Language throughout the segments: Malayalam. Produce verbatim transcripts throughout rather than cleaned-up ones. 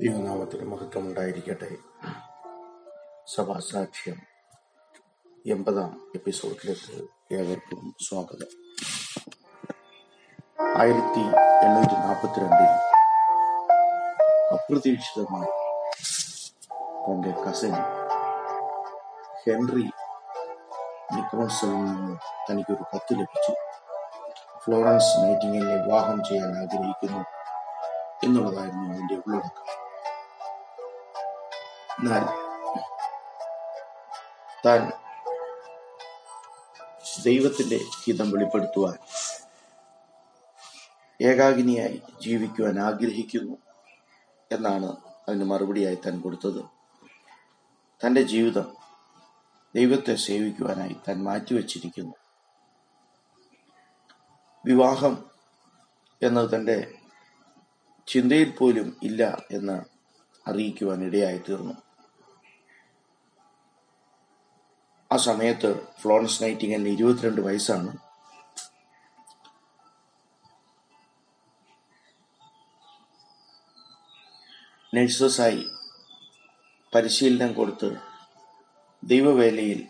ദൈവനാമത്തിന് മഹത്വം ഉണ്ടായിരിക്കട്ടെ. സഭാസാക്ഷ്യം എൺപതാം എപ്പിസോഡിലേക്ക് ഏവർക്കും സ്വാഗതം. ആയിരത്തി എണ്ണൂറ്റി നാൽപ്പത്തിരണ്ടിൽ അപ്രതീക്ഷിതമായി തൻ്റെ കസിൻ ഹെൻറി നിക്കോൺസിൽ നിന്ന് തനിക്കൊരു കത്ത് ലഭിച്ചു. ഫ്ലോറൻസ് നൈറ്റിംഗേലിനെ വിവാഹം ചെയ്യാൻ ആഗ്രഹിക്കുന്നു എന്നുള്ളതായിരുന്നു അതിൻ്റെ ഉള്ളടക്കം. എന്നാൽ താൻ ദൈവത്തിൻ്റെ ഹിതം വെളിപ്പെടുത്തുവാൻ ഏകാഗിനിയായി ജീവിക്കുവാൻ ആഗ്രഹിക്കുന്നു എന്നാണ് അതിന് മറുപടിയായി താൻ കൊടുത്തത്. തൻ്റെ ജീവിതം ദൈവത്തെ സേവിക്കുവാനായി താൻ മാറ്റിവെച്ചിരിക്കുന്നു. വിവാഹം എന്നത് തൻ്റെ ചിന്തയിൽ പോലും ഇല്ല എന്ന് അറിയിക്കുവാൻ ഇടയായിത്തീർന്നു. ആ സമയത്ത് ഫ്ലോറൻസ് നൈറ്റിംഗേലിന് ഇരുപത്തിരണ്ട് വയസ്സാണ്. നഴ്സസായി പരിശീലനം കൊടുത്ത് ദൈവവേലയിൽ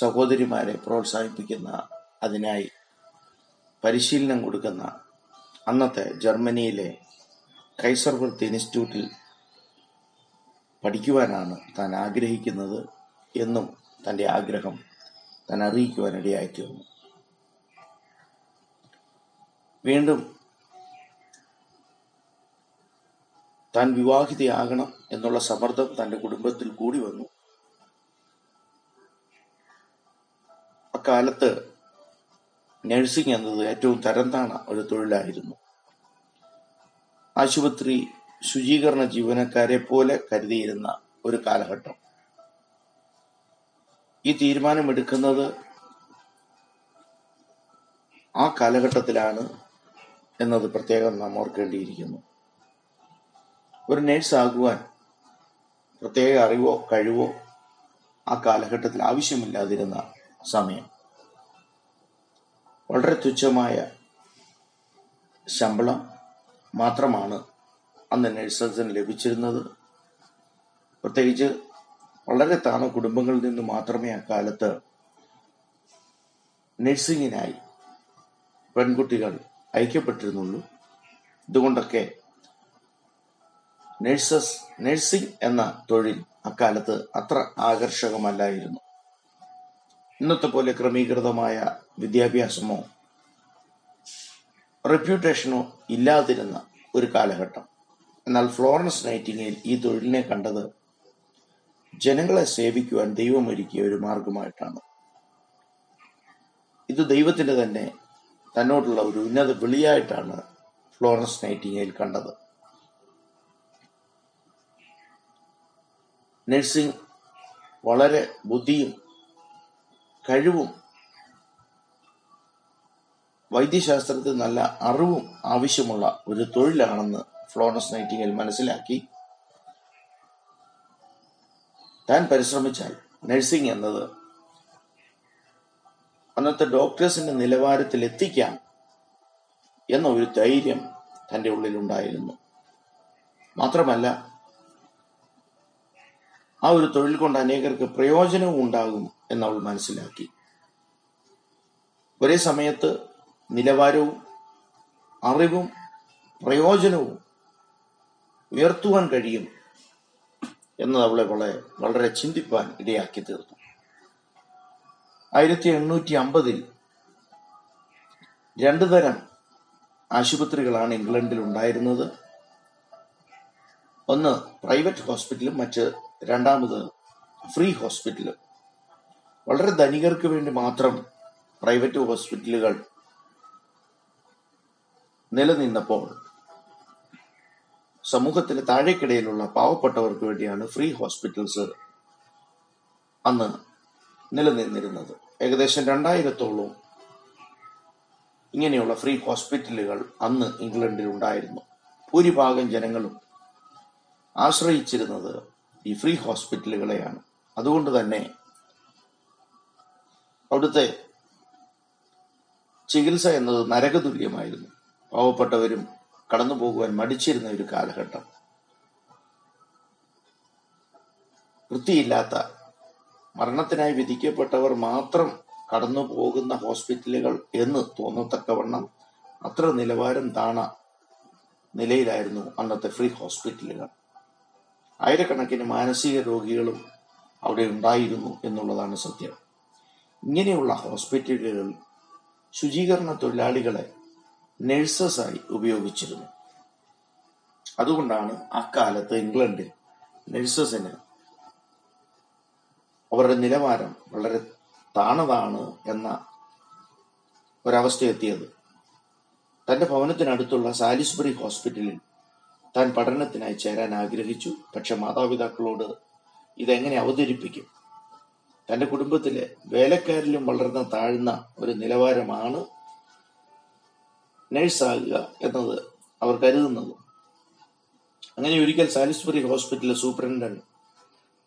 സഹോദരിമാരെ പ്രോത്സാഹിപ്പിക്കുന്ന, അതിനായി പരിശീലനം കൊടുക്കുന്ന അന്നത്തെ ജർമ്മനിയിലെ കൈസർവൃത്തി ഇൻസ്റ്റിറ്റ്യൂട്ടിൽ പഠിക്കുവാനാണ് താൻ ആഗ്രഹിക്കുന്നത് എന്നും തൻ്റെ ആഗ്രഹം താൻ അറിയിക്കുവാനിടയായിത്തീർന്നു. വീണ്ടും താൻ വിവാഹിതയാകണം എന്നുള്ള സമ്മർദ്ദം തൻ്റെ കുടുംബത്തിൽ കൂടി വന്നു. അക്കാലത്ത് നഴ്സിംഗ് എന്നത് ഏറ്റവും തരംതാണ ഒരു തൊഴിലായിരുന്നു. ആശുപത്രി ശുചീകരണ ജീവനക്കാരെ പോലെ കരുതിയിരുന്ന ഒരു കാലഘട്ടം. ഈ തീരുമാനമെടുക്കുന്നത് ആ കാലഘട്ടത്തിലാണ് എന്നത് പ്രത്യേകം നാം ഓർക്കേണ്ടിയിരിക്കുന്നു. ഒരു നേഴ്സാകുവാൻ പ്രത്യേക അറിവോ കഴിവോ ആ കാലഘട്ടത്തിൽ ആവശ്യമില്ലാതിരുന്ന സമയം. വളരെ തുച്ഛമായ ശമ്പളം മാത്രമാണ് അന്ന് നഴ്സസിന് ലഭിച്ചിരുന്നത്. പ്രത്യേകിച്ച് വളരെ താഴ്ന്ന കുടുംബങ്ങളിൽ നിന്ന് മാത്രമേ അക്കാലത്ത് നഴ്സിങ്ങിനായി പെൺകുട്ടികൾ അയക്കപ്പെട്ടിരുന്നുള്ളൂ. ഇതുകൊണ്ടൊക്കെ നഴ്സസ് നഴ്സിംഗ് എന്ന തൊഴിൽ അക്കാലത്ത് അത്ര ആകർഷകമല്ലായിരുന്നു. ഇന്നത്തെ പോലെ ക്രമീകൃതമായ വിദ്യാഭ്യാസമോ റെപ്യൂട്ടേഷനോ ഇല്ലാതിരുന്ന ഒരു കാലഘട്ടം. എന്നാൽ ഫ്ലോറൻസ് നൈറ്റിംഗേൽ ഈ തൊഴിലിനെ കണ്ടത് ജനങ്ങളെ സേവിക്കുവാൻ ദൈവമൊരുക്കിയ ഒരു മാർഗമായിട്ടാണ്. ഇത് ദൈവത്തിൻ്റെ തന്നെ തന്നോടുള്ള ഒരു ഉന്നത വിളിയായിട്ടാണ് ഫ്ലോറൻസ് നൈറ്റിംഗേൽ കണ്ടത്. നഴ്സിംഗ് വളരെ ബുദ്ധിയും കഴിവും വൈദ്യശാസ്ത്രത്തിൽ നല്ല അറിവും ആവശ്യമുള്ള ഒരു തൊഴിലാണെന്ന് ഫ്ലോറൻസ് നൈറ്റിംഗേൽ മനസ്സിലാക്കി. താൻ പരിശ്രമിച്ചാൽ നഴ്സിംഗ് എന്നത് അന്നത്തെ ഡോക്ടേഴ്സിന്റെ നിലവാരത്തിൽ എത്തിക്കാം എന്ന ഒരു ധൈര്യം തൻ്റെ ഉള്ളിലുണ്ടായിരുന്നു. മാത്രമല്ല, ആ ഒരു തൊഴിൽ കൊണ്ട് അനേകർക്ക് പ്രയോജനവും ഉണ്ടാകും എന്നവൾ മനസ്സിലാക്കി. ഒരേ സമയത്ത് നിലവാരവും അറിവും പ്രയോജനവും ഉയർത്തുവാൻ കഴിയും എന്നത് അവളെ വളരെ വളരെ ചിന്തിപ്പാൻ ഇടയാക്കി തീർത്തു. ആയിരത്തി എണ്ണൂറ്റി അമ്പതിൽ രണ്ടു തരം ആശുപത്രികളാണ് ഇംഗ്ലണ്ടിൽ ഉണ്ടായിരുന്നത്. ഒന്ന് പ്രൈവറ്റ് ഹോസ്പിറ്റലും മറ്റ് രണ്ടാമത് ഫ്രീ ഹോസ്പിറ്റലും. വളരെ ധനികർക്ക് വേണ്ടി മാത്രം പ്രൈവറ്റ് ഹോസ്പിറ്റലുകൾ നിലനിന്നപ്പോൾ സമൂഹത്തിലെ താഴേക്കിടയിലുള്ള പാവപ്പെട്ടവർക്ക് വേണ്ടിയാണ് ഫ്രീ ഹോസ്പിറ്റൽസ് അന്ന് നിലനിന്നിരുന്നത്. ഏകദേശം രണ്ടായിരത്തോളം ഇങ്ങനെയുള്ള ഫ്രീ ഹോസ്പിറ്റലുകൾ അന്ന് ഇംഗ്ലണ്ടിൽ ഉണ്ടായിരുന്നു. ഭൂരിഭാഗം ജനങ്ങളും ആശ്രയിച്ചിരുന്നത് ഈ ഫ്രീ ഹോസ്പിറ്റലുകളെയാണ്. അതുകൊണ്ട് തന്നെ അവിടുത്തെ ചികിത്സ എന്നത് നരകതുല്യമായിരുന്നു. പാവപ്പെട്ടവരും കടന്നു പോകുവാൻ മടിച്ചിരുന്ന ഒരു കാലഘട്ടം. വൃത്തിയില്ലാത്ത, മരണത്തിനായി വിധിക്കപ്പെട്ടവർ മാത്രം കടന്നു പോകുന്ന ഹോസ്പിറ്റലുകൾ എന്ന് തോന്നത്തക്കവണ്ണം അത്ര നിലവാരം താണ നിലയിലായിരുന്നു അന്നത്തെ ഫ്രീ ഹോസ്പിറ്റലുകൾ. ആയിരക്കണക്കിന് മാനസിക രോഗികളും അവിടെ ഉണ്ടായിരുന്നു എന്നുള്ളതാണ് സത്യം. ഇങ്ങനെയുള്ള ഹോസ്പിറ്റലുകളിൽ ശുചീകരണ തൊഴിലാളികളെ നഴ്സസായി ഉപയോഗിച്ചിരുന്നു. അതുകൊണ്ടാണ് അക്കാലത്ത് ഇംഗ്ലണ്ടിൽ നഴ്സസിന് അവരുടെ നിലവാരം വളരെ താണതാണ് എന്ന ഒരവസ്ഥയെത്തിയത്. തന്റെ ഭവനത്തിനടുത്തുള്ള സാലിസ്ബറി ഹോസ്പിറ്റലിൽ താൻ പഠനത്തിനായി ചേരാൻ ആഗ്രഹിച്ചു. പക്ഷെ മാതാപിതാക്കളോട് ഇതെങ്ങനെ അവതരിപ്പിക്കും? തന്റെ കുടുംബത്തിലെ വേലക്കാരിലും വളർന്ന താഴ്ന്ന ഒരു നിലവാരമാണ് നഴ്സാകുക എന്നത് അവർ കരുതുന്നത്. അങ്ങനെ ഒരിക്കൽ സാലിസ്ബറി ഹോസ്പിറ്റലിലെ സൂപ്രണ്ടന്റ്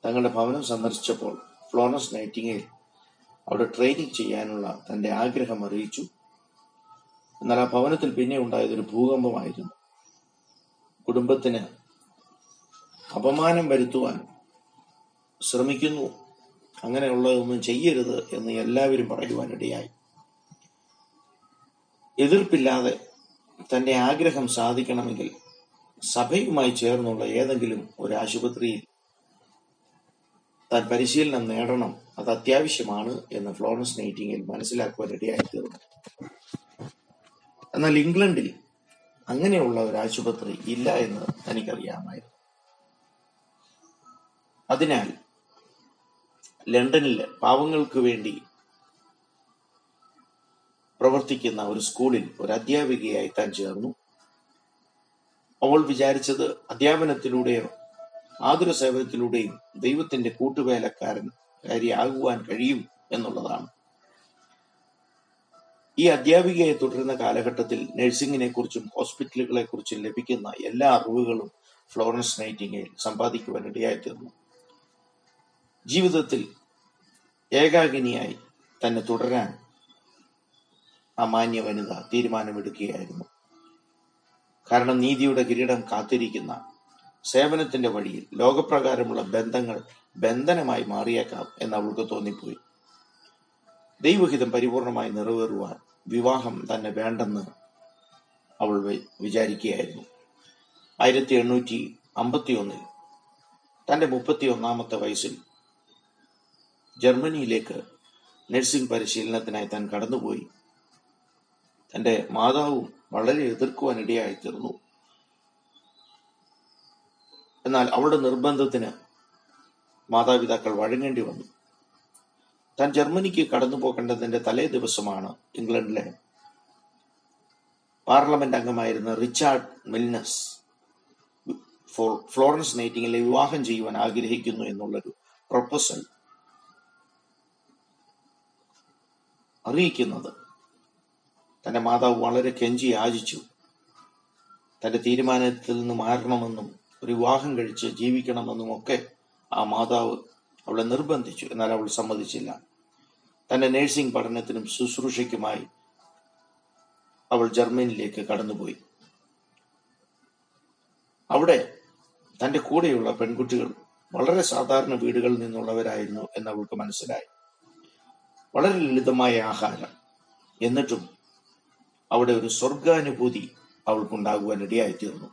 തങ്ങളുടെ ഭവനം സന്ദർശിച്ചപ്പോൾ ഫ്ലോറൻസ് നൈറ്റിംഗേൽ അവിടെ ട്രെയിനിങ് ചെയ്യാനുള്ള തന്റെ ആഗ്രഹം അറിയിച്ചു. എന്നാൽ ആ ഭവനത്തിൽ പിന്നെ ഉണ്ടായതൊരു ഭൂകമ്പമായിരുന്നു. കുടുംബത്തിന് അപമാനം വരുത്തുവാൻ ശ്രമിക്കുന്നു, അങ്ങനെയുള്ളതൊന്നും ചെയ്യരുത് എന്ന് എല്ലാവരും പറയുവാനിടയായി. എതിർപ്പില്ലാതെ തന്റെ ആഗ്രഹം സാധിക്കണമെങ്കിൽ സഭയുമായി ചേർന്നുള്ള ഏതെങ്കിലും ഒരു ആശുപത്രിയിൽ താൻ പരിശീലനം നേടണം, അത് അത്യാവശ്യമാണ് എന്ന് ഫ്ലോറൻസ് നൈറ്റിംഗേൽ മനസ്സിലാക്കുവാനിടയായി തീർന്നു. എന്നാൽ ഇംഗ്ലണ്ടിൽ അങ്ങനെയുള്ള ഒരു ആശുപത്രി ഇല്ല എന്ന് തനിക്കറിയാമായിരുന്നു. അതിനാൽ ലണ്ടനിലെ പാവങ്ങൾക്ക് വേണ്ടി പ്രവർത്തിക്കുന്ന ഒരു സ്കൂളിൽ ഒരു അധ്യാപികയായി താൻ ചേർന്നു. അവൾ വിചാരിച്ചത് അധ്യാപനത്തിലൂടെയോ ആതുര സേവനത്തിലൂടെയും ദൈവത്തിന്റെ കൂട്ടുവേലക്കാരൻ കാര്യമാകുവാൻ കഴിയും എന്നുള്ളതാണ്. ഈ അധ്യാപികയെ തുടരുന്ന കാലഘട്ടത്തിൽ നഴ്സിംഗിനെ കുറിച്ചും ഹോസ്പിറ്റലുകളെ കുറിച്ചും ലഭിക്കുന്ന എല്ലാ അറിവുകളും ഫ്ലോറൻസ് നൈറ്റിംഗേൽ സമ്പാദിക്കുവാൻ ഇടയായിത്തീർന്നു. ജീവിതത്തിൽ ഏകാഗിനിയായി തന്നെ തുടരാൻ ആ മാന്യ വനിത തീരുമാനമെടുക്കുകയായിരുന്നു. കാരണം നീതിയുടെ കിരീടം കാത്തിരിക്കുന്ന സേവനത്തിന്റെ വഴിയിൽ ലോകപ്രകാരമുള്ള ബന്ധങ്ങൾ ബന്ധനമായി മാറിയേക്കാം എന്ന് അവൾക്ക് തോന്നിപ്പോയി. ദൈവഹിതം പരിപൂർണമായി നിറവേറുവാൻ വിവാഹം തന്നെ വേണ്ടെന്ന് അവൾ വിചാരിക്കുകയായിരുന്നു. ആയിരത്തി എണ്ണൂറ്റി അമ്പത്തി ഒന്നിൽ തന്റെ മുപ്പത്തി ഒന്നാമത്തെ വയസ്സിൽ ജർമ്മനിയിലേക്ക് നഴ്സിംഗ് പരിശീലനത്തിനായി താൻ കടന്നുപോയി. തന്റെ മാതാവും വളരെ എതിർക്കുവാനിടയായിത്തീർന്നു. എന്നാൽ അവളുടെ നിർബന്ധത്തിന് മാതാപിതാക്കൾ വഴങ്ങേണ്ടി വന്നു. താൻ ജർമ്മനിക്ക് കടന്നു പോകേണ്ടതിന്റെ തലേ ദിവസമാണ് ഇംഗ്ലണ്ടിലെ പാർലമെന്റ് അംഗമായിരുന്ന റിച്ചാർഡ് മിൽനസ് ഫ്ലോറൻസ് നൈറ്റിംഗേലെ വിവാഹം ചെയ്യുവാൻ ആഗ്രഹിക്കുന്നു എന്നുള്ളൊരു പ്രൊപ്പോസൽ അറിയിക്കുന്നത്. തന്റെ മാതാവ് വളരെ കെഞ്ചി യാചിച്ചു. തന്റെ തീരുമാനത്തിൽ നിന്ന് മാറണമെന്നും ഒരു വിവാഹം കഴിച്ച് ജീവിക്കണമെന്നും ഒക്കെ ആ മാതാവ് അവളെ നിർബന്ധിച്ചു. എന്നാൽ അവൾ സമ്മതിച്ചില്ല. തന്റെ നഴ്സിംഗ് പഠനത്തിനും ശുശ്രൂഷയ്ക്കുമായി അവൾ ജർമ്മനിയിലേക്ക് കടന്നുപോയി. അവിടെ തന്റെ കൂടെയുള്ള പെൺകുട്ടികൾ വളരെ സാധാരണ വീടുകളിൽ നിന്നുള്ളവരായിരുന്നു എന്ന് അവൾക്ക് മനസ്സിലായി. വളരെ ലളിതമായ ആഹാരം, എന്നിട്ടും അവിടെ ഒരു സ്വർഗാനുഭൂതി അവൾക്കുണ്ടാകുവാൻ ഇടയായിത്തീർന്നു.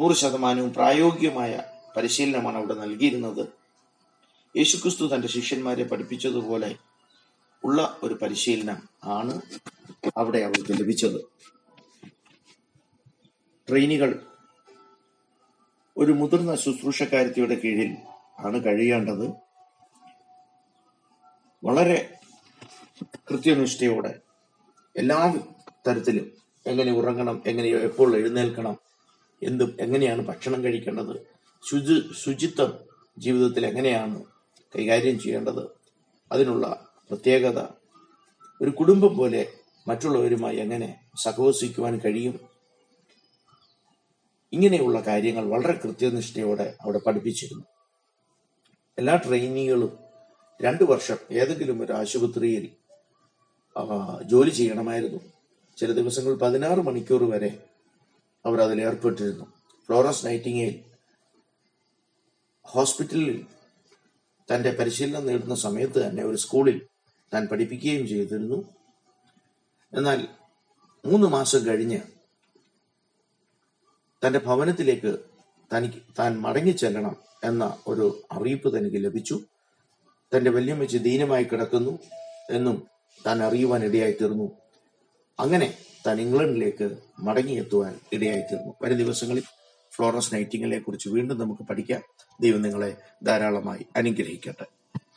നൂറ് ശതമാനവും പ്രായോഗികമായ പരിശീലനമാണ് അവിടെ നൽകിയിരുന്നത്. യേശുക്രിസ്തു തന്റെ ശിഷ്യന്മാരെ പഠിപ്പിച്ചതുപോലെ ഉള്ള ഒരു പരിശീലനം ആണ് അവിടെ അവൾക്ക് ലഭിച്ചത്. ട്രെയിനികൾ ഒരു മുതിർന്ന ശുശ്രൂഷക്കാരത്തിയുടെ കീഴിൽ ആണ് കഴിയേണ്ടത്. വളരെ കൃത്യനിഷ്ഠയോടെ എല്ലാ തരത്തിലും എങ്ങനെ ഉറങ്ങണം, എങ്ങനെ എപ്പോൾ എഴുന്നേൽക്കണം, എന്തും എങ്ങനെയാണ് ഭക്ഷണം കഴിക്കേണ്ടത്, ശുചി ശുചിത്വം ജീവിതത്തിൽ എങ്ങനെയാണ് കൈകാര്യം ചെയ്യേണ്ടത്, അതിനുള്ള പ്രത്യേകത, ഒരു കുടുംബം പോലെ മറ്റുള്ളവരുമായി എങ്ങനെ സഹവസിക്കുവാൻ കഴിയും, ഇങ്ങനെയുള്ള കാര്യങ്ങൾ വളരെ കൃത്യനിഷ്ഠയോടെ അവിടെ പഠിപ്പിച്ചിരുന്നു. എല്ലാ ട്രെയിനികളും രണ്ടു വർഷം ഏതെങ്കിലും ഒരു ആശുപത്രിയിൽ ജോലി ചെയ്യണമായിരുന്നു. ചില ദിവസങ്ങൾ പതിനാറ് മണിക്കൂർ വരെ അവർ അതിലേർപ്പെട്ടിരുന്നു. ഫ്ലോറൻസ് നൈറ്റിംഗേൽ ഹോസ്പിറ്റലിൽ തൻ്റെ പരിശീലനം നേടുന്ന സമയത്ത് തന്നെ ഒരു സ്കൂളിൽ താൻ പഠിപ്പിക്കുകയും ചെയ്തിരുന്നു. എന്നാൽ മൂന്ന് മാസം കഴിഞ്ഞ് തൻ്റെ ഭവനത്തിലേക്ക് തനിക്ക് താൻ മടങ്ങിച്ചെല്ലണം എന്ന ഒരു അറിയിപ്പ് തനിക്ക് ലഭിച്ചു. തൻ്റെ വല്യമ്മച്ചി ദീനമായി കിടക്കുന്നു എന്നും താൻ അറിയുവാൻ ഇടയായിത്തീർന്നു. അങ്ങനെ താൻ ഇംഗ്ലണ്ടിലേക്ക് മടങ്ങിയെത്തുവാൻ ഇടയായിത്തീർന്നു. വരും ദിവസങ്ങളിൽ ഫ്ലോറൻസ് നൈറ്റിംഗേലിനെ കുറിച്ച് വീണ്ടും നമുക്ക് പഠിക്കാം. ദൈവം നിങ്ങളെ ധാരാളമായി അനുഗ്രഹിക്കട്ടെ.